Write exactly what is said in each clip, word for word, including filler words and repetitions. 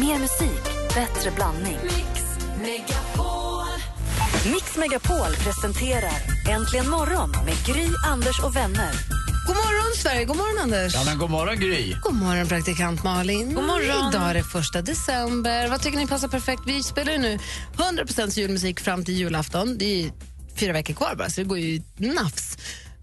Mer musik, bättre blandning. Mix Megapol. Mix Megapol presenterar Äntligen morgon med Gry, Anders och vänner. God morgon Sverige, god morgon Anders. Ja men god morgon Gry. God morgon praktikant Malin. God morgon. Idag är det första december. Vad tycker ni passar perfekt? Vi spelar ju nu hundra procent julmusik fram till julafton. Det är ju fyra veckor kvar bara, så det går ju nafs.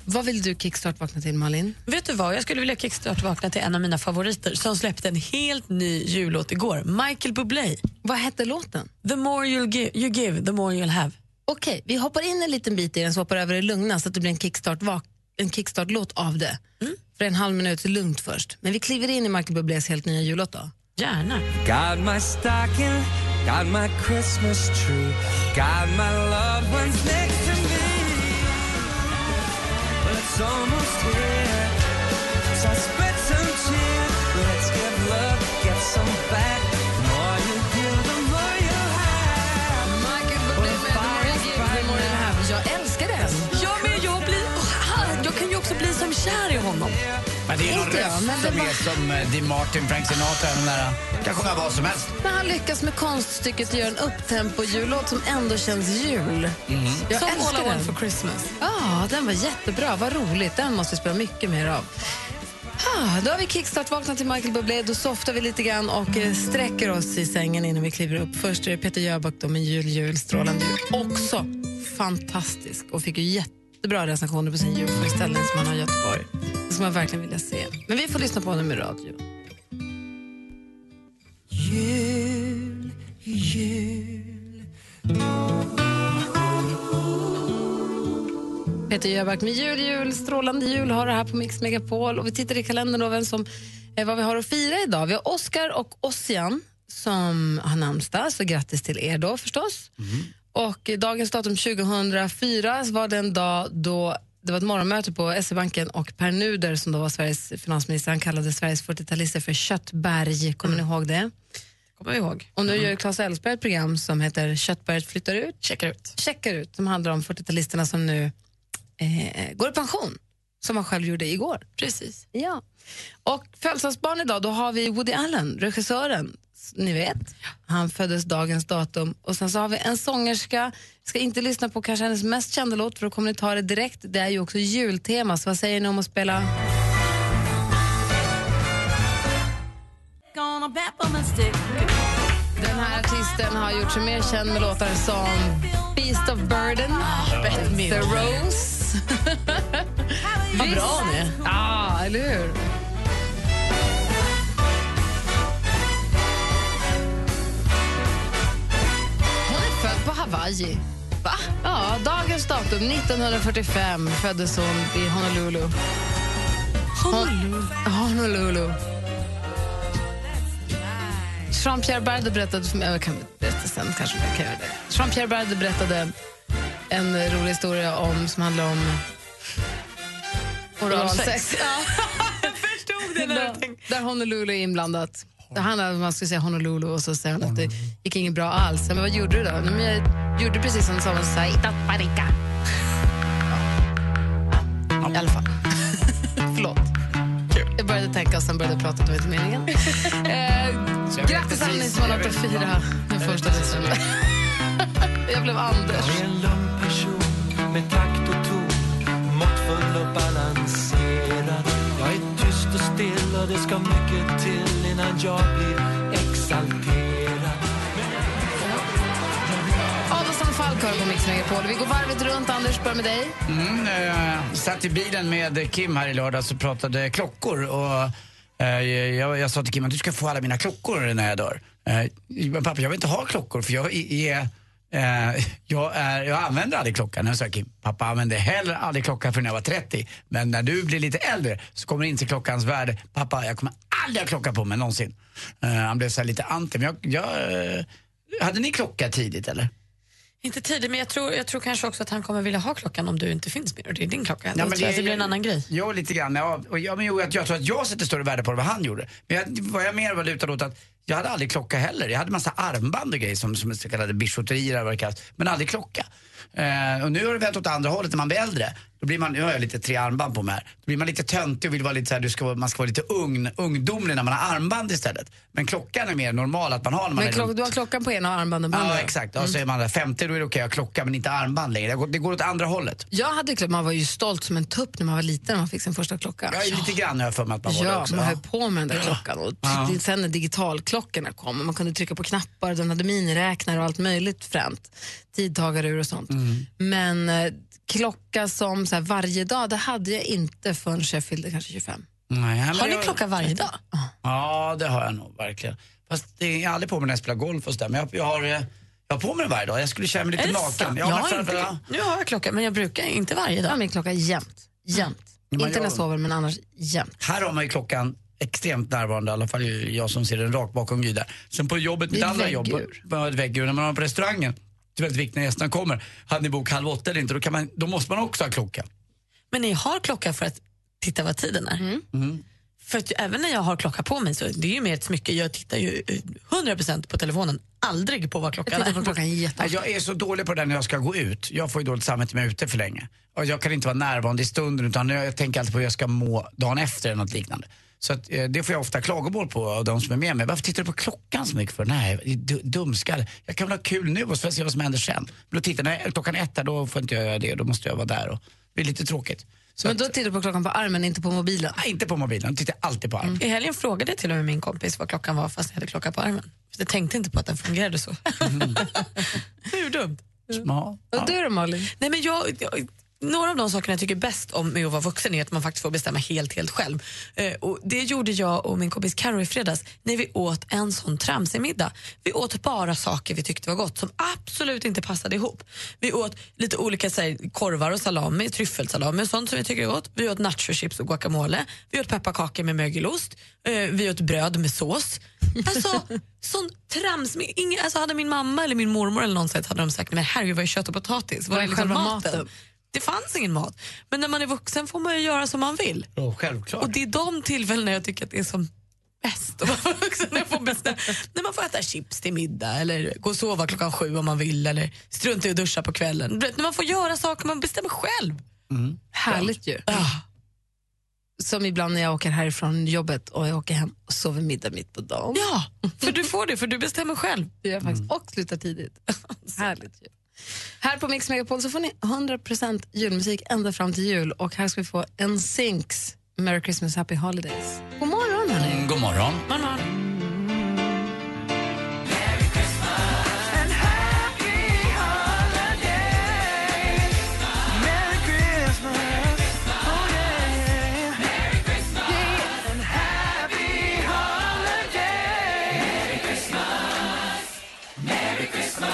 Vad vill du kickstart-vakna till, Malin? Vet du vad, jag skulle vilja kickstart-vakna till en av mina favoriter som släppte en helt ny jullåt igår, Michael Bublé. Vad hette låten? The more you'll gi- you give, the more you'll have. Okej, okay, vi hoppar in en liten bit i den så hoppar över det lugna så att det blir en, kickstart-vak- en kickstart-låt av det. Mm. För en halv minut lugnt först. Men vi kliver in i Michael Bublés helt nya jullåt då. Gärna. Got my stocking, got my Christmas tree, got my loved ones next to me. It's almost here, so I spread some cheer. Let's give love, get some back. The more you give, the more you have. Michael Bublé med The more you give, the more you have. Jag älskar den. Ja, men jag blir... Oh, jag kan ju också bli som kär i honom. Men det är någon röst som är var... som uh, Dean Martin, Frank Sinatra eller nära. Kan sjunga vad som helst. Men han lyckas med konststycket att göra en upptempo-jullåt som ändå känns jul. Mm. Jag som älskar All I Want for Christmas. Ja, ah, den var jättebra. Vad roligt. Den måste vi spela mycket mer av. Ah, då har vi kickstart-vaknat till Michael Bublé. Då softar vi lite grann och eh, sträcker oss i sängen innan vi kliver upp. Först är det Peter Jöback då med jul, jul, strålande jul. Också fantastisk och fick ju jättebra recensioner på sin julföreställning som han har i Göteborg. Som man verkligen vill se. Men vi får lyssna på honom i radio. Jul, jul. Peter Jöback med jul, jul, strålande jul har det här på Mix Megapol. Och vi tittar i kalendern då vem som, eh, vad vi har att fira idag. Vi har Oscar och Ossian som har namnsdag, så grattis till er då förstås. Mm. Och dagens datum tjugohundrafyra var den dag då det var ett morgonmöte på S E-banken och Per Nuder som då var Sveriges finansminister, han kallade Sveriges fyrtiotalister för Köttberg. Kommer mm. ni ihåg det? Kommer vi ihåg. Och nu mm. gör Claes Älvsberg ett program som heter Köttberg flyttar ut. Checkar ut. Checkar ut, som handlar om fyrtiotalisterna som nu eh, går i pension. Som han själv gjorde igår. Precis. Ja. Och födelsedagsbarn idag, då har vi Woody Allen, regissören. Ni vet, han föddes dagens datum. Och sen så har vi en sångerska. Ska inte lyssna på kanske hennes mest kända låt, för då kommer ni ta det direkt. Det är ju också jultema, så vad säger ni om att spela? Den här artisten har gjort sig mer känd med låtar som Beast of Burden, The Rose. Vad bra ni. Ja, ah, eller hur? Född på Hawaii. Va? Ja, dagens datum nittonhundrafyrtiofem föddes hon i Honolulu. Honolulu. Honolulu. Jean-Pierre Barde berättade för mig, jag kan berätta sen kanske jag kan göra det. Jean-Pierre Barde berättade en rolig historia om som handlar om oralsex. Jag förstod det när jag tänkte. Där Honolulu är inblandat. Det handlade om man skulle säga Honolulu och så säger hon att det gick inget bra alls. Men vad gjorde du då? Men jag gjorde precis som hon sa, Itaparika. I alla fall. Förlåt. Kul. Jag började tänka och sen började prata, det var inte meningen. eh, Grattis Annie som har nått att fira den första december. Jag blev Anders. Jag är en lugn person med takt och ton, måttfull och balanserad. Jag är tyst och still och det ska mycket till. Innan jag blir exalterad. Adolfsson Falkar på Mix Megapol. Vi går varvet runt. Anders, börjar med dig. Mm, eh, satt i bilen med Kim här i lördag så pratade klockor. Och eh, jag, jag sa till Kim att du ska få alla mina klockor när jag dör. Eh, men pappa, jag vill inte ha klockor för jag är... Uh, jag, är, jag använder aldrig klockan. Jag sa Kim, pappa använde heller aldrig klockan för när jag var trettio. Men när du blir lite äldre så kommer inte klockans värde. Pappa, jag kommer aldrig ha klocka på mig någonsin. Uh, han blev så här lite anti. Men jag, jag, uh, hade ni klocka tidigt eller? Inte tidigt, men jag tror, jag tror kanske också att han kommer vilja ha klockan om du inte finns med. Och det är din klocka. Ja, men det, det blir en annan grej. Jo, lite grann. Ja, och jag, men jo, jag, jag tror att jag sätter större värde på det vad han gjorde. Men jag, vad jag mer var lutad åt att jag hade aldrig klocka heller. Jag hade massa armband och grejer som, som så kallade bijouterier, men aldrig klocka. Eh, och nu har det vänt åt andra hållet när man blir äldre. Då blir man, jag har lite tre armband på mig här. Då blir man lite töntig och vill vara lite så här, du ska, man ska vara lite ung, ungdomlig när man har armband istället. Men klockan är mer normal att man har när man men är klock, du har klockan på ena och armbanden på andra. Ja, exakt. Mm. Och så är man där femtio, då är det okej att ha klocka men inte armband längre. Det går, det går åt andra hållet. Jag hade klart, man var ju stolt som en tupp när man var liten när man fick sin första klocka. Ja, ja. Lite grann har jag för mig att man var ja, också. Man höll på med den där klockan. Och ja. Sen när digitalklockorna kom, man kunde trycka på knappar, den hade miniräknare och allt möjligt främt. Tidtagarur och sånt. Mm. Men klocka som så här varje dag, det hade jag inte förrän jag fyllde kanske tjugofem. Nej, har ni jag... klocka varje dag? Ja, det har jag nog verkligen. Fast det är jag aldrig på mig när jag spelar golf och så där. Men jag, jag, har, jag har på mig varje dag. Jag skulle känna mig lite naken. Jag, jag har inte klocka. Nu har jag klocka, men jag brukar inte varje dag. Jag har min klocka jämt. Jämt. Mm. Inte när jag sover, men annars jämt. Här har man ju klockan extremt närvarande, i alla fall jag som ser den rakt bakom Gud där. Sen på jobbet, mitt andra jobb, på ett väggur, när man var på restaurangen. Det är väldigt viktigt när gästerna kommer. Hade ni bok halv åtta eller inte, då, kan man, då måste man också ha klocka. Men ni har klocka för att titta vad tiden är. Mm. Mm. För att även när jag har klocka på mig så det är ju mer ett smycke. Jag tittar ju hundra procent på telefonen, aldrig på vad klockan jag är. På klockan är jag är så dålig på det när jag ska gå ut. Jag får ju dåligt samvete med ute för länge. Och jag kan inte vara närvarande i stunden utan jag tänker alltid på hur jag ska må dagen efter eller något liknande. Så att, eh, det får jag ofta klagomål på av de som är med mig. Varför tittar du på klockan så mycket för? Nej, d- dumskall. Jag kan väl ha kul nu och så får jag se vad som händer sen. Men då tittar jag, när klockan ett här, då får inte jag göra det. Då måste jag vara där och det är lite tråkigt. Så men då tittar du på klockan på armen, inte på mobilen? Nej, inte på mobilen. Jag tittar alltid på armen. Mm. I helgen frågade jag till och med min kompis vad klockan var fast jag hade klockan på armen. För jag tänkte inte på att den fungerade så. Mm. Hur dumt. Smart. Ja. Och du då, Malin? Nej, men jag... jag några av de sakerna jag tycker bäst om med att vara vuxen är att man faktiskt får bestämma helt, helt själv. Eh, och det gjorde jag och min kompis Carro i fredags när vi åt en sån tramsig middag. Vi åt bara saker vi tyckte var gott som absolut inte passade ihop. Vi åt lite olika så här, korvar och salami, tryffelsalami och sånt som vi tycker är gott. Vi åt nachochips och guacamole. Vi åt pepparkakor med mögelost. Eh, vi åt bröd med sås. Alltså, sån trams. Inga, alltså hade min mamma eller min mormor eller någon sagt hade de sagt, men herregud, vad är kött och potatis? Var är liksom maten? maten? Det fanns ingen mat. Men när man är vuxen får man ju göra som man vill. Oh, självklart. Och det är de tillfällen när jag tycker att det är som bäst. Och man vuxen när, jag får bestämma, när man får äta chips till middag. Eller gå och sova klockan sju om man vill. Eller strunta och duscha på kvällen. När man får göra saker man bestämmer själv. Mm. Härligt ju. Ah. Som ibland när jag åker härifrån jobbet och jag åker hem och sover middag mitt på dagen. Ja, för du får det. För du bestämmer själv. Det gör jag faktiskt. Mm. Och slutar tidigt. Härligt ju. Här på Mix Megapol så får ni hundra procent julmusik ända fram till jul. Och här ska vi få N syncs Merry Christmas, Happy Holidays. God morgon hörni. Mm, god morgon. God morgon. Merry Christmas and happy holidays. Merry Christmas. Oh yeah. Merry Christmas and happy holidays. Merry Christmas. Merry Christmas.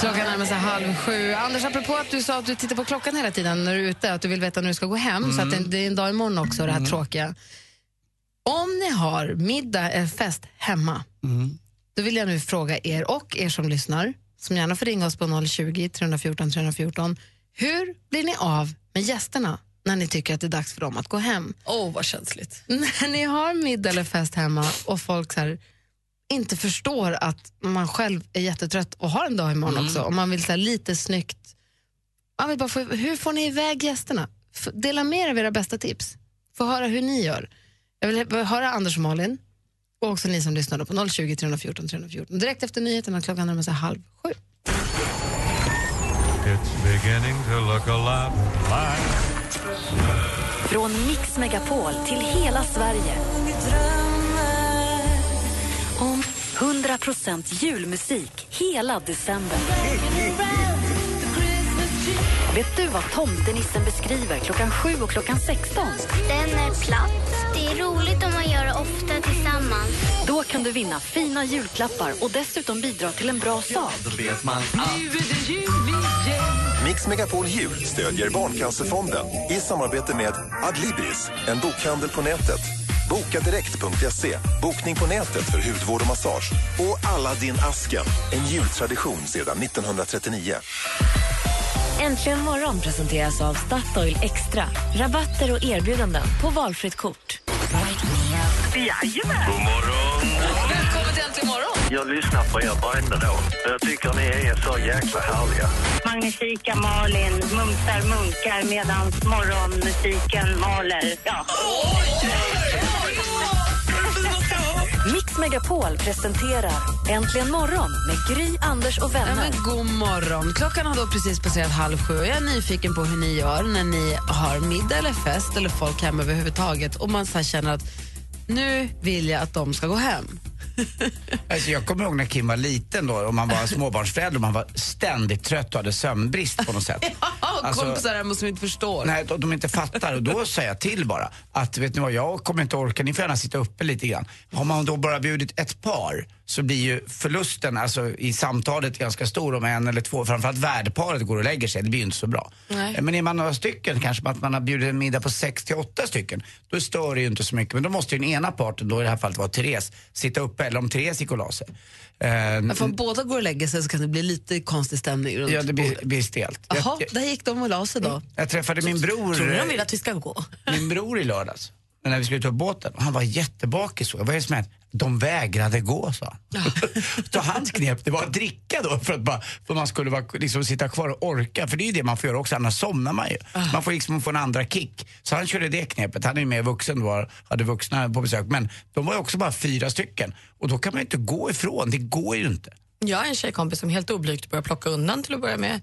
Klockan närmar sig halv sju. Anders, apropå att du sa att du tittar på klockan hela tiden när du är ute, att du vill veta när du ska gå hem, mm. så att det, det är en dag imorgon också, det här mm. tråkiga. Om ni har middag eller fest hemma, mm. då vill jag nu fråga er och er som lyssnar, som gärna får ringa oss på noll tjugo, tre fjorton, tre fjorton. Hur blir ni av med gästerna när ni tycker att det är dags för dem att gå hem? Åh, oh, vad känsligt. När ni har middag eller fest hemma och folk så här... inte förstår att man själv är jättetrött och har en dag imorgon mm. också. Om man vill så här, lite snyggt. Man vill bara få, hur får ni iväg gästerna? F- dela med er av era bästa tips. Få höra hur ni gör. Jag vill höra Anders och Malin. Och också ni som lyssnar på noll tjugo, tre fjorton, tre fjorton. Direkt efter nyheterna, klockan närmar sig halv sju. It's beginning to look a lot like... Från Mix Megapol till hela Sverige. hundra procent julmusik hela december. Vet du vad tomtenissen beskriver klockan sju och klockan sexton? Den är platt. Det är roligt om man gör det ofta tillsammans. Då kan du vinna fina julklappar och dessutom bidra till en bra sak. Ja, då vet man att... Nu är det jul igen. Mix Megapol Jul stödjer Barncancerfonden i samarbete med Adlibris, en bokhandel på nätet. Bokadirekt punkt se, bokning på nätet för hudvård och massage. Och alla din asken, en jultradition sedan nittonhundratrettionio. Äntligen morgon presenteras av Statoil Extra. Rabatter och erbjudanden på valfritt kort. Jajamän! God morgon! Välkommen till Äntligen morgon! Jag lyssnar på er varenda dag. Jag tycker ni är så jäkla härliga. Magnifika Malin, mumsar munkar medan morgonmusiken maler. Ja. Mix Megapol presenterar Äntligen morgon med Gry, Anders och vänner. Ja, men god morgon. Klockan har då precis passerat halv sju. Jag är nyfiken på hur ni gör när ni har middag eller fest eller folk hem överhuvudtaget. Och man så känner att nu vill jag att de ska gå hem. Alltså jag kommer ihåg när Kim var liten då, om han var småbarnsförälder, och han var ständigt trött och hade sömnbrist på något sätt. Ja, alltså, kompisar hemma som inte förstår. Nej, och de inte fattar. Och då säger jag till bara att vet ni vad, jag kommer inte orka, ni får gärna sitta uppe lite grann. Har man då bara bjudit ett par så blir ju förlusten alltså, i samtalet ganska stor om en eller två. Framförallt värdparet går och lägger sig, det blir ju inte så bra. Nej. Men är man några stycken, kanske att man har bjudit en middag på sex till åtta stycken, då stör det ju inte så mycket. Men då måste ju den ena parten, då i det här fallet var Therese, sitta uppe, eller om Therese gick och la sig. Men för om båda går och lägger sig så kan det bli lite konstig stämning runt. Ja, det blir, blir stelt. Jaha, där gick de och la sig då. Jag träffade så, min bror. Tror de vill att vi ska gå? Min bror i lördags, när vi skulle ta båten, och han var jättebakig så. Vad är det som hände? De vägrade gå, sa han. Så hans knep, det var att dricka då för att bara, för man skulle vara, liksom, sitta kvar och orka. För det är ju det man får göra också, annars somnar man ju. Man får liksom få en andra kick. Så han körde det knepet. Han är ju mer vuxen, var, hade vuxna på besök. Men de var ju också bara fyra stycken. Och då kan man ju inte gå ifrån, det går ju inte. Jag är en tjejkompis som helt oblygt börjar plocka undan till att börja med.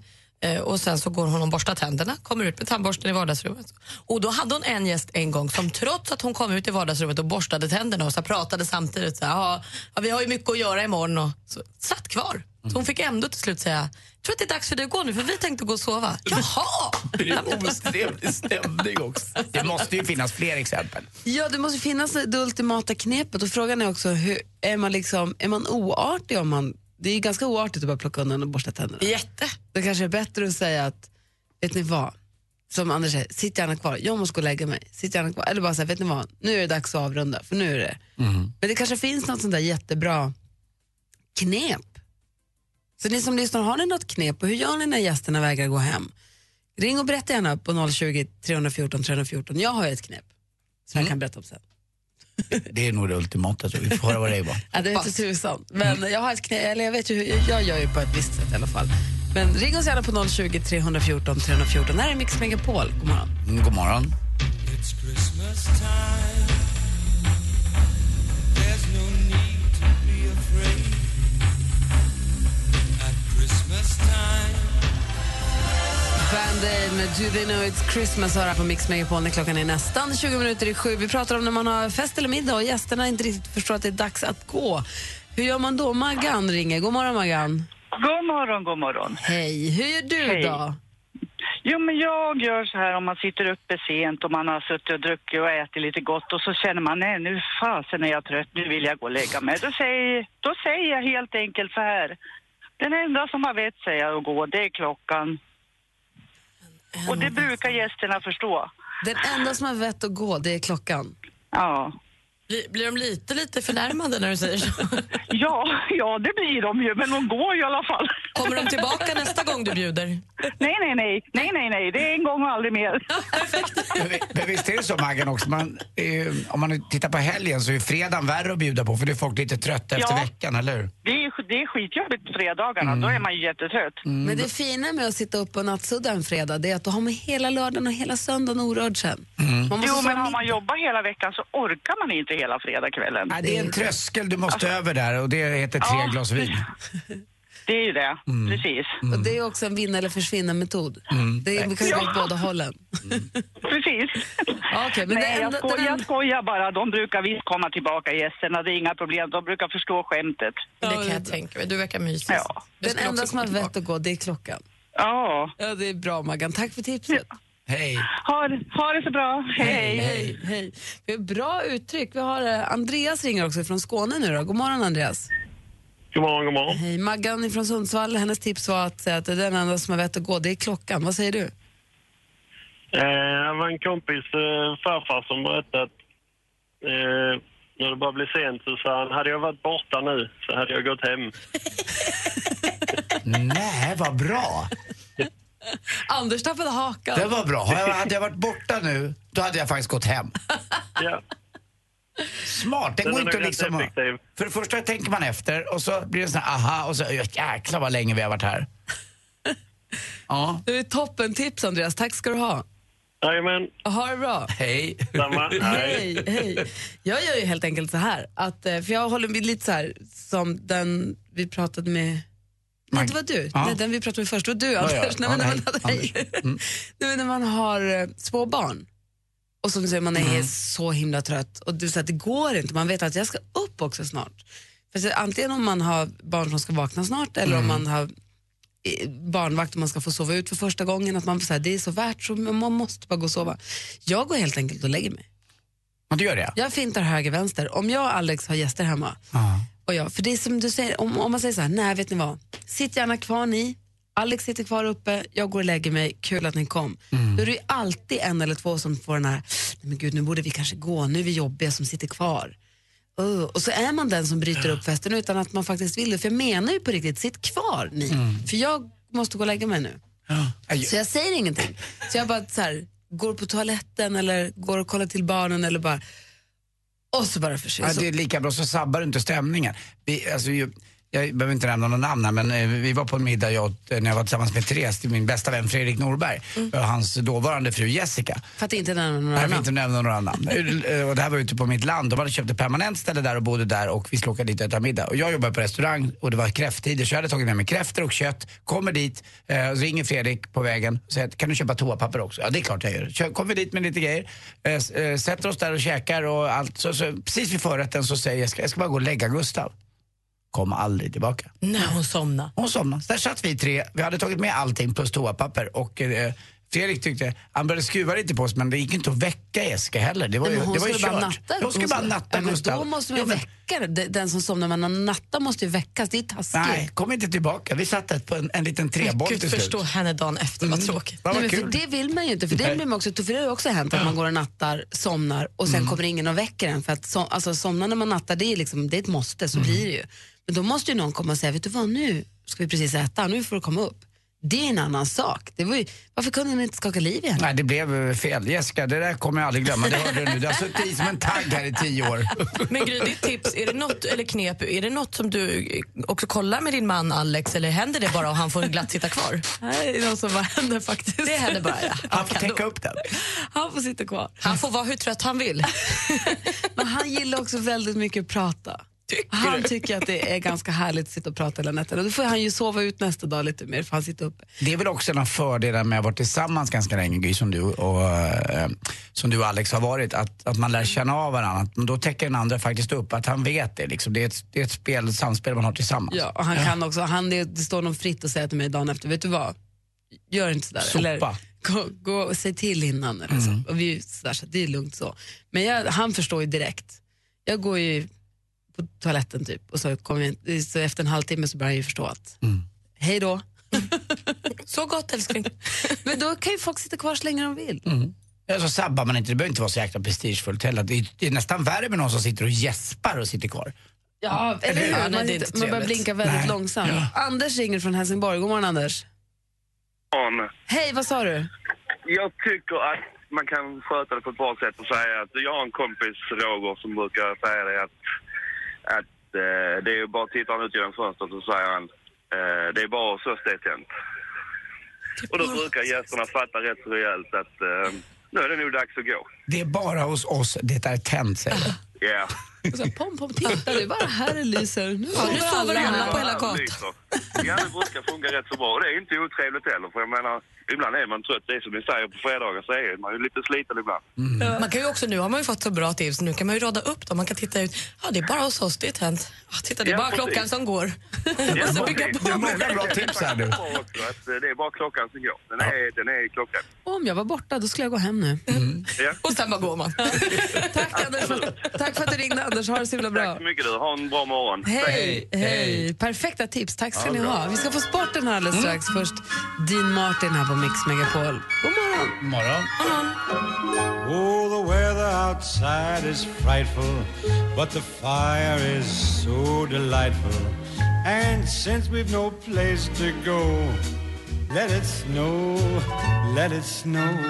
Och sen så går hon och borstar tänderna, kommer ut med tandborsten i vardagsrummet. Och då hade hon en gäst en gång som trots att hon kom ut i vardagsrummet och borstade tänderna och så pratade samtidigt så här, ja, vi har ju mycket att göra imorgon, och så satt kvar. Så hon fick ändå till slut säga, tror att det är dags för dig att gå nu, för vi tänkte gå och sova. Jaha! Det är en obestämlig stämning också. Det måste ju finnas fler exempel. Ja, det måste finnas det ultimata knepet. Och frågan är också, hur, är, man liksom, är man oartig om man... Det är ju ganska oartigt att bara plocka undan och borsta tänderna. Jätte. Det kanske är bättre att säga att, vet ni vad, som Anders säger, sitt gärna kvar, jag måste gå och lägga mig, sitt gärna kvar. Eller bara säga, vet ni vad, nu är det dags att avrunda, för nu är det. Mm. Men det kanske finns något sånt där jättebra knep. Så ni som lyssnar, har ni något knep på hur gör ni när gästerna vägrar gå hem? Ring och berätta gärna på noll tjugo, tre fjorton, tre fjorton. Jag har ett knep som mm. jag kan berätta om sen. Det är nog det ultimata, så vi får höra vad det var. Ja, det är inte tusan. Men jag har ett knä, eller jag vet ju, jag gör ju på ett visst sätt i alla fall. Men ring oss gärna på noll tjugo, tre fjorton, tre fjorton. Här är Mix Megapol. God morgon. Mm, god morgon. It's Christmas time. There's no need to be afraid. At Christmas time. Band-Aid med Do They Know It's Christmas har här på Mix Megapol när klockan är nästan tjugo minuter i sju. Vi pratar om när man har fest eller middag och gästerna inte riktigt förstår att det är dags att gå. Hur gör man då? Maggan ringer. God morgon, Maggan. God morgon, god morgon. Hej. Hur gör du Hej. då? Jo, men jag gör så här, om man sitter uppe sent och man har suttit och druckit och ätit lite gott och så känner man, nej nu fasen är jag trött, nu vill jag gå och lägga mig. Då säger, då säger jag helt enkelt så här, den enda som har vett säger att gå, det är klockan. Och det brukar gästerna förstå. Den enda som har vett att gå, det är klockan. Ja. Blir de lite, lite förnärmade när du säger så? Ja, ja, det blir de ju, men de går ju i alla fall. Kommer de tillbaka nästa gång du bjuder? Nej, nej, nej. Nej, nej, nej. Det är en gång och aldrig mer. Ja, perfekt. Men, men visst är det så, Maggan, också. Man, eh, om man tittar på helgen så är fredagen värre att bjuda på, för det är folk lite trötta ja. efter veckan, eller hur? Det är, det är skitjobbigt på fredagarna, mm. då är man ju jättetrött. Mm. Men det fina med att sitta upp och nattsudda en fredag, det är att du har med hela lördagen och hela söndagen orörd sen. Mm. Jo, men om man jobbar hela veckan så orkar man inte hela fredagskvällen. Ja, det är en tröskel du måste alltså, över där, och det heter tre ja, glas vin. Det är ju det, mm. precis. Mm. Och det är också en vinna eller försvinna metod. Mm. Det är, vi kan ju gå åt båda hållen. Mm. Precis. Okay, men nej, det enda, jag, skojar, den... jag skojar bara. De brukar visst komma tillbaka, gästerna. Det är inga problem. De brukar förstå skämtet. Ja, det kan jag tänka mig. Du verkar mysig. Ja. Den enda som har vett att gå, det är klockan. Ja. Ja, det är bra, Maggan. Tack för tipset. Ja. Hej. Ha, ha det så bra. Hej. Hej, hej. Vi har bra uttryck. Vi har Andreas ringer också från Skåne nu då. God morgon, Andreas. God morgon, god morgon. Hej, Maggan från Sundsvall. Hennes tips var att säga att det är den enda som har vett att gå, det är klockan. Vad säger du? Eh, jag var en kompis eh, farfar som berättade att eh, när det bara blev sent så sa han, hade jag varit borta nu så hade jag gått hem. Nej, vad bra. Anders tappade hakan. Det var bra. Hade jag varit borta nu, då hade jag faktiskt gått hem. Ja. Smart, det går inte liksom att... För det första tänker man efter och så blir det sån här aha och så jäklar vad länge vi har varit här. Ja. Det är toppen tips, Andreas, tack ska du ha. Jajamän. Ha det bra. Hej. Hej, hej. Jag gör ju helt enkelt så här att, för jag håller mig lite så här som den vi pratade med. Nej, det var du. Ja. Nej, den vi pratade med först var du, Anders. Nej, men när man, mm. när man har små barn och som du säger, man är mm. så himla trött och du säger att det går inte, man vet att jag ska upp också snart. För så, antingen om man har barn som ska vakna snart eller mm. om man har barnvakt och man ska få sova ut för första gången, att man säger det är så värt så man måste bara gå och sova. Jag går helt enkelt och lägger mig. Men du gör det? Jag fintar höger vänster. Om jag och Alex har gäster hemma. Ah. Och jag, för det är som du säger, om, om man säger så här, nej vet ni vad, sitt gärna kvar ni, Alex sitter kvar uppe, jag går och lägger mig, kul att ni kom. Mm. Då är det ju alltid en eller två som får den här, nej men gud nu borde vi kanske gå, nu är vi jobbiga som sitter kvar. Oh, och så är man den som bryter upp festen utan att man faktiskt vill det. För jag menar ju på riktigt, sitt kvar ni. Mm. För jag måste gå och lägga mig nu. Ja. Så jag säger ingenting. Så jag bara så här, går på toaletten eller går och kollar till barnen eller bara... Och så bara försvinner. Ja, det är lika bra, så sabbar du inte stämningen. Vi, alltså, jag, jag behöver inte nämna någon namn här, men vi var på en middag jag, när jag var tillsammans med Therese, min bästa vän Fredrik Norberg mm. och hans dåvarande fru Jessica. För att inte nämna några namn. Inte nämna några namn. Och det här var ute på mitt land. De hade köpt ett permanent ställe där och bodde där och vi skulle åka dit och äta middag. Och jag jobbade på restaurang och det var kräfttider så jag hade tagit med mig kräfter och kött. Kommer dit, eh, och ringer Fredrik på vägen och säger, kan du köpa toapapper också? Ja, det är klart jag gör. Kommer dit med lite grejer, eh, sätter oss där och käkar och allt. Så, så, precis vid förrätten så säger jag, jag ska bara gå och lägga Gustav. Kom aldrig tillbaka. Nej, hon somnade. Hon somnade. Där satt vi tre. Vi hade tagit med allting plus toapapper. Och eh, Fredrik tyckte, han började skruva lite på oss, men det gick inte att väcka Jessica heller. Det var ju, hon det var ju kört. Bara natta, hon skulle bara natta. Ja, då måste man ja, men... väcka den, den som somnar. Men natta måste ju väckas. Det är taskigt. Nej, kom inte tillbaka. Vi satt på en, en liten treboll till slut. Gud, förstå henne dagen efter. Vad tråkigt. Mm. Nej, men för det vill man ju inte. För det, blir man också, för det har ju också hänt att man går och nattar, somnar och sen mm. kommer ingen och väcker en. För att som, alltså, somnar när man nattar, det är, liksom, det är ett måste. Så mm. blir det ju. Men då måste ju någon komma och säga, vet du vad, nu ska vi precis äta, nu får du komma upp. Det är en annan sak. Det var ju, varför kunde ni inte skaka liv igen? Nej, det blev fel. Jessica, det där kommer jag aldrig glömma. Det hörde du nu. Du har suttit i som en tagg här i tio år. Men Gry, ditt tips, är det något, eller knep, är det något som du också kollar med din man Alex? Eller händer det bara och han får glatt sitta kvar? Nej, det är något som bara händer faktiskt. Det händer bara, ja. Han får täcka upp den. Han får sitta kvar. Han får vara hur trött han vill. Men han gillar också väldigt mycket att prata. Tycker han du? Tycker att det är ganska härligt att sitta och prata hela natten. Och då får han ju sova ut nästa dag lite mer för han sitter uppe. Det är väl också en fördel med att vara tillsammans ganska länge som du och, eh, som du och Alex har varit, att, att man lär känna av varandra. Men då täcker den andra faktiskt upp att han vet det liksom. Det är ett, det är ett spel, ett samspel man har tillsammans. Ja, och han kan också, han, det står någon fritt och säger till mig dagen efter, vet du vad? Gör inte sådär. Sopa. Eller gå, gå och säg till innan eller mm. så. Och vi, sådär, så det är lugnt så. Men jag, han förstår ju direkt. Jag går ju på toaletten typ. Och så, kom jag, så efter en halvtimme så börjar jag ju förstå att mm. hej då. Så gott älskling. Men då kan ju folk sitta kvar så länge de vill. Mm. Ja, så sabbar man inte. Det behöver inte vara så jäkla prestigefullt heller. Det är, det är nästan värre med någon som sitter och gäspar och sitter kvar. Ja, eller hur? Ja, man, man, man börjar blinka väldigt nej. Långsamt. Ja. Anders ringer från Helsingborg. God morgon Anders. Om. Hej, vad sa du? Jag tycker att man kan sköta det på ett bra sätt och säga att jag har en kompis, Roger, som brukar säga det att att eh, det är ju bara tittar han ut genom fönstret och så säger han eh, det är bara så det är tänt. Och då brukar gästerna fatta rätt rejält att eh, nu är det nog dags att gå. Det är bara hos oss det är tänt, säger han. Ja. Och så pom pom titta du bara här är lyser. Nu har du favoriterna på hela kartan. Ja, det brukar funka rätt så bra. Det är inte otrevligt heller för jag menar ibland är man trött, det är som ni säger på fredagar så är man ju lite sliten ibland. Mm. Man kan ju också, nu har man ju fått så bra tips, nu kan man ju rada upp dem, man kan titta ut, ja det är bara hos oss, det är tänt. Ja, titta det är ja, bara precis. Klockan som går. Ja, så bygga på. Det är många bra tips här nu. Det är bara klockan som går, den är, ja. Den är klockan. Om jag var borta, då skulle jag gå hem nu. Mm. Ja. Och sen bara går man. Tack, Anders, för, tack för att du ringde Anders, ha det så himla bra. Tack så mycket du, ha en bra morgon. Hej, hej. hej. Perfekta tips, tack ska ja, ni bra. Ha. Vi ska få sporten här alldeles strax, mm. först Dean Martin här på Mix Megapol. God morgon. God morgon. God morgon. Oh, the weather outside is frightful, but the fire is so delightful. And since we've no place to go, let it snow, let it snow.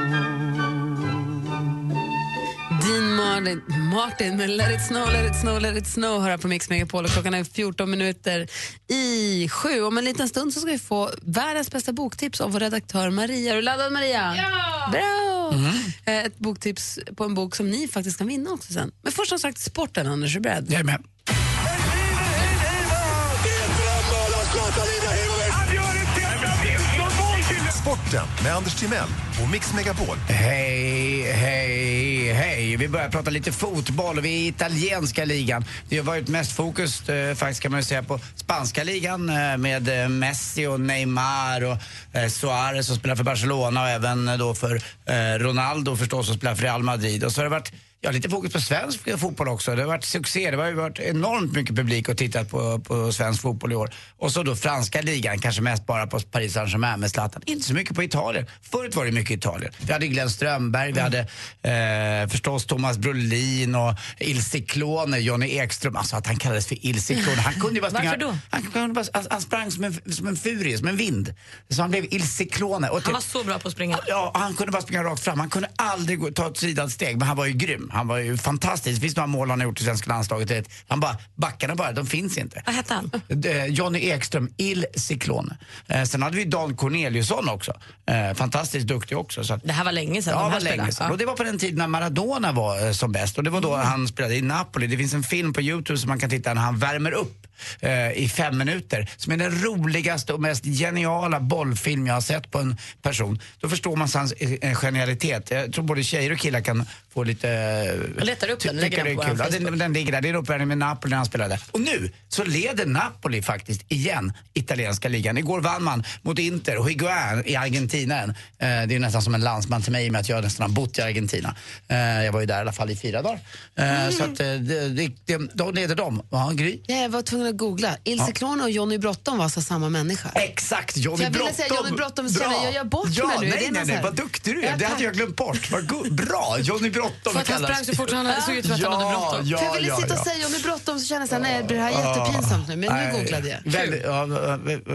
Dean Martin, Martin med Let it snow, let it snow, let it snow hör på Mix Megapol och klockan är fjorton minuter i sju. Om en liten stund så ska vi få världens bästa boktips av vår redaktör Maria. Är du laddad, Maria? Ja! Bra! Mm. Ett boktips på en bok som ni faktiskt kan vinna också sen. Men först som sagt sporten, Anders är beredd. Jag är med. Sporten med Anders Timell och Mix Megapol. Hej, hej, hej. Vi börjar prata lite fotboll. Vi är i italienska ligan. Det har varit mest fokus eh, faktiskt kan man säga på spanska ligan eh, med Messi och Neymar och eh, Suarez som spelar för Barcelona och även eh, då för eh, Ronaldo förstås som spelar för Real Madrid. Och så har det varit ja, lite fokus på svensk fotboll också. Det har varit succé. Det har ju varit enormt mycket publik och tittat på, på svensk fotboll i år. Och så då franska ligan, kanske mest bara på Paris Saint-Germain med Zlatan. Inte så mycket på Italien. Förut var det mycket Italien. Vi hade Glenn Strömberg, vi hade eh, förstås Thomas Brolin och Il Ciclone, Johnny Ekström. Alltså att han kallades för Il Ciclone. Han kunde ju bara springa. Varför då? Han, han, han, han sprang som en, som en furie, som en vind. Så han blev Il Ciclone. Och till, han var så bra på att springa. Ja, han kunde bara springa rakt fram. Han kunde aldrig gå, ta ett sidan steg, men han var ju grym. Han var ju fantastisk. Det finns några mål han har gjort i svenska landslaget. Han bara, backarna bara, de finns inte. Vad hette han? Johnny Ekström, Il Ciclone. Eh, sen hade vi Dan Corneljusson också. Eh, fantastiskt duktig också. Så att, det här var länge sedan. Ja, de var länge sedan. Ja. Och det var på den tiden när Maradona var eh, som bäst. Och det var då mm. han spelade i Napoli. Det finns en film på YouTube som man kan titta när han värmer upp eh, i fem minuter. Som är den roligaste och mest geniala bollfilm jag har sett på en person. Då förstår man hans eh, genialitet. Jag tror både tjejer och killar kan få lite... Eh, Jag letar upp den, lägger den på vår Facebook. Ja, den, den ligger där, det är uppvärmning med Napoli när han spelade. Och nu så leder Napoli faktiskt igen italienska ligan. Igår vann man mot Inter och Higuain i Argentina. Eh, det är ju nästan som en landsman till mig i och med att jag nästan har bott i Argentina. Eh, jag var ju där i alla fall i fyra dagar. Eh, mm. Så att eh, det, det, det, då leder de. Ja, Gry? Jag var tvungen att googla. Il Ciclone ja. och Johnny Brottom var alltså samma människa. Exakt, Johnny Brottom. Jag ville säga Johnny Brottom, så jag gör bort ja, mig nu. Nej, nej, nej, vad duktig du är. Ja, det hade jag glömt bort. Vad go- bra, Johnny Brottom. Sprang så fort han hade såg ut för att ja, han hade bråttom. Ja, för jag ville ja, sitta och ja. säga om det är bråttom så kändes jag nej, det här är jättepinsamt nu. Men nej, nu googlade jag. Väldigt, ja,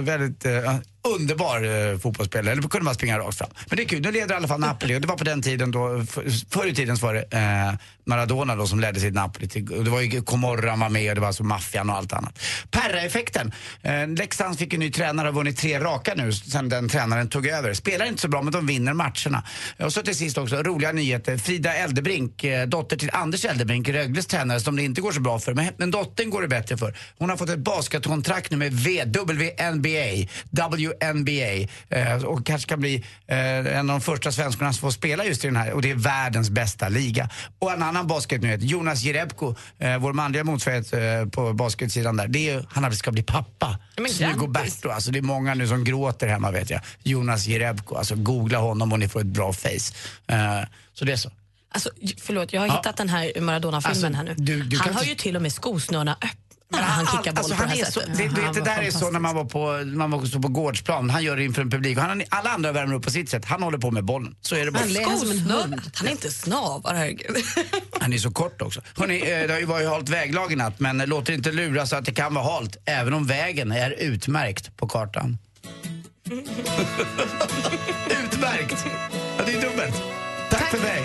väldigt uh, underbar uh, fotbollsspelare. Eller kunde man springa rakt fram. Men det är kul, nu leder i alla fall Napoli. Och det var på den tiden då, för, förr i tiden så var det uh, Maradona då som ledde sig Napoli. Till, och det var ju Komorran var med och det var så maffian och allt annat. Perra-effekten. Uh, Leksand fick en ny tränare och vunnit tre raka nu sen den tränaren tog över. Spelar inte så bra men de vinner matcherna. Och så till sist också, roliga nyheter. Frida Eldebrink, dotter till Anders Eldebrink, Rögles tränare som det inte går så bra för, men, men dottern går det bättre för. Hon har fått ett basketkontrakt nu med W N B A W N B A eh, och kanske kan bli eh, en av de första svenskarna som får spela just i den här, och det är världens bästa liga. Och en annan basketnyhet, Jonas Gerebko, eh, vår manliga motsvarighet eh, på basketsidan där, det är, han ska bli pappa. Snugoberto, alltså det är många nu som gråter hemma vet jag. Jonas Gerebko, alltså googla honom och ni får ett bra face. Eh, så det är så. Alltså, förlåt, jag har ja. hittat den här Maradona-filmen alltså, här nu. Du, du han har t- ju till och med skosnörna öppna när han all, kickar boll alltså, på han det här sättet. Det, det, det, det där är så när man var på, man var på gårdsplan. Han gör det inför en publik. Och han, alla andra värmer upp på sitt sätt. Han håller på med bollen. Så är det bara. Han skosnörna. Han är inte snavar, herregud. Han är så kort också. Hörrni, det har ju varit halt väglag i natt. Men låt det inte lura så att det kan vara halt. Även om vägen är utmärkt på kartan. Utmärkt. Ja, det är dubbelt. Tack, Tack. för mig.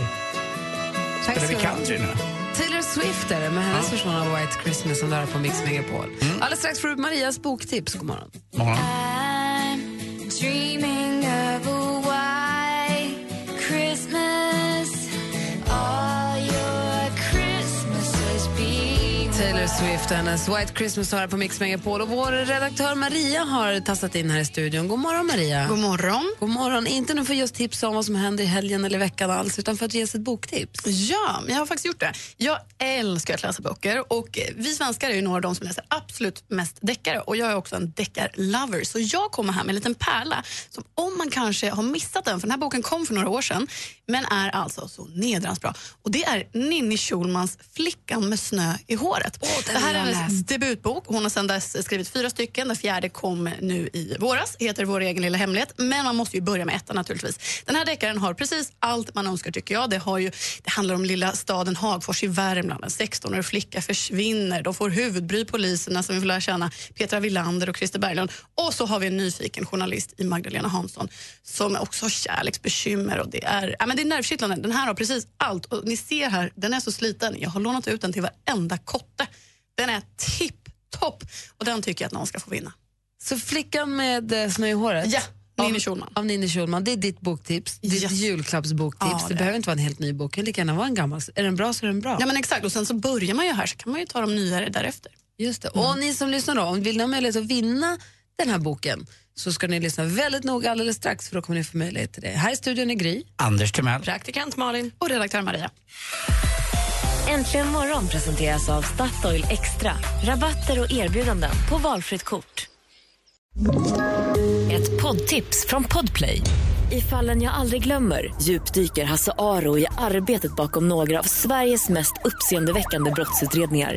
Taylor Swift är det med hennes version av White Christmas som drar på Mix Megapol. Mm. Alldeles strax får du Marias boktips. God morgon. morgon. I'm dreaming of a white Christmas. All your Christmases be Taylor Swift och hennes White Christmas som drar på Mix Megapol. Och vår redaktör Maria har tassat in här i studion. God morgon Maria. God morgon. God morgon. Inte nu för just tips om vad som händer i helgen eller veckan alls, utan för att ge oss ett boktips. Ja, jag har faktiskt gjort det. Jag älskar att läsa böcker och vi svenskar är ju några av de som läser absolut mest deckare. Och jag är också en deckarlover. Så jag kommer här med en liten pärla som om man kanske har missat den, för den här boken kom för några år sedan, men är alltså så nedrans bra. Och det är Ninni Kjolmans Flickan med snö i håret. året. Oh, det här är hennes debutbok. Hon har sedan dess skrivit fyra stycken. Den fjärde kom nu i våras. Heter Vår egen lilla hemlighet. Men man måste ju börja med ettan naturligtvis. Den här deckaren har precis allt man önskar, tycker jag. Det, har ju, det handlar om lilla staden Hagfors i Värmland. En sextonårig flicka försvinner. De får huvudbry poliserna som vi får lära känna. Petra Willander och Christer Berglund. Och så har vi en nyfiken journalist i Magdalena Hansson som också har kärleksbekymmer. Och det är, ja, men det är nervkittlande. Den här har precis allt. Och ni ser här, den är så sliten. Jag har lånat ut den till varenda kotte. Den är tipptopp. Och den tycker jag att någon ska få vinna. Så flickan med snö i håret? Ja, Ninni Kjolman. Av Ninni Kjolman. Det är ditt boktips. Ditt yes. julklappsboktips. Ja, det, det behöver inte vara en helt ny bok. Det kan lika gärna vara en gammal. Är den bra så är den bra. Ja, men exakt. Och sen så börjar man ju här, så kan man ju ta de nyare därefter. Just det. Mm. Och ni som lyssnar då, om vill ni ha möjlighet att vinna den här boken, så ska ni lyssna väldigt noga alldeles strax, för då kommer ni få möjlighet till det. Här i studion är Gry, Anders Timell, praktikant Malin och redaktör Maria. Äntligen morgon presenteras av Statoil Extra. Rabatter och erbjudanden på valfritt kort. Ett poddtips från Podplay. I Fallen jag aldrig glömmer djupdyker Hasse Aro i arbetet bakom några av Sveriges mest uppseendeväckande brottsutredningar.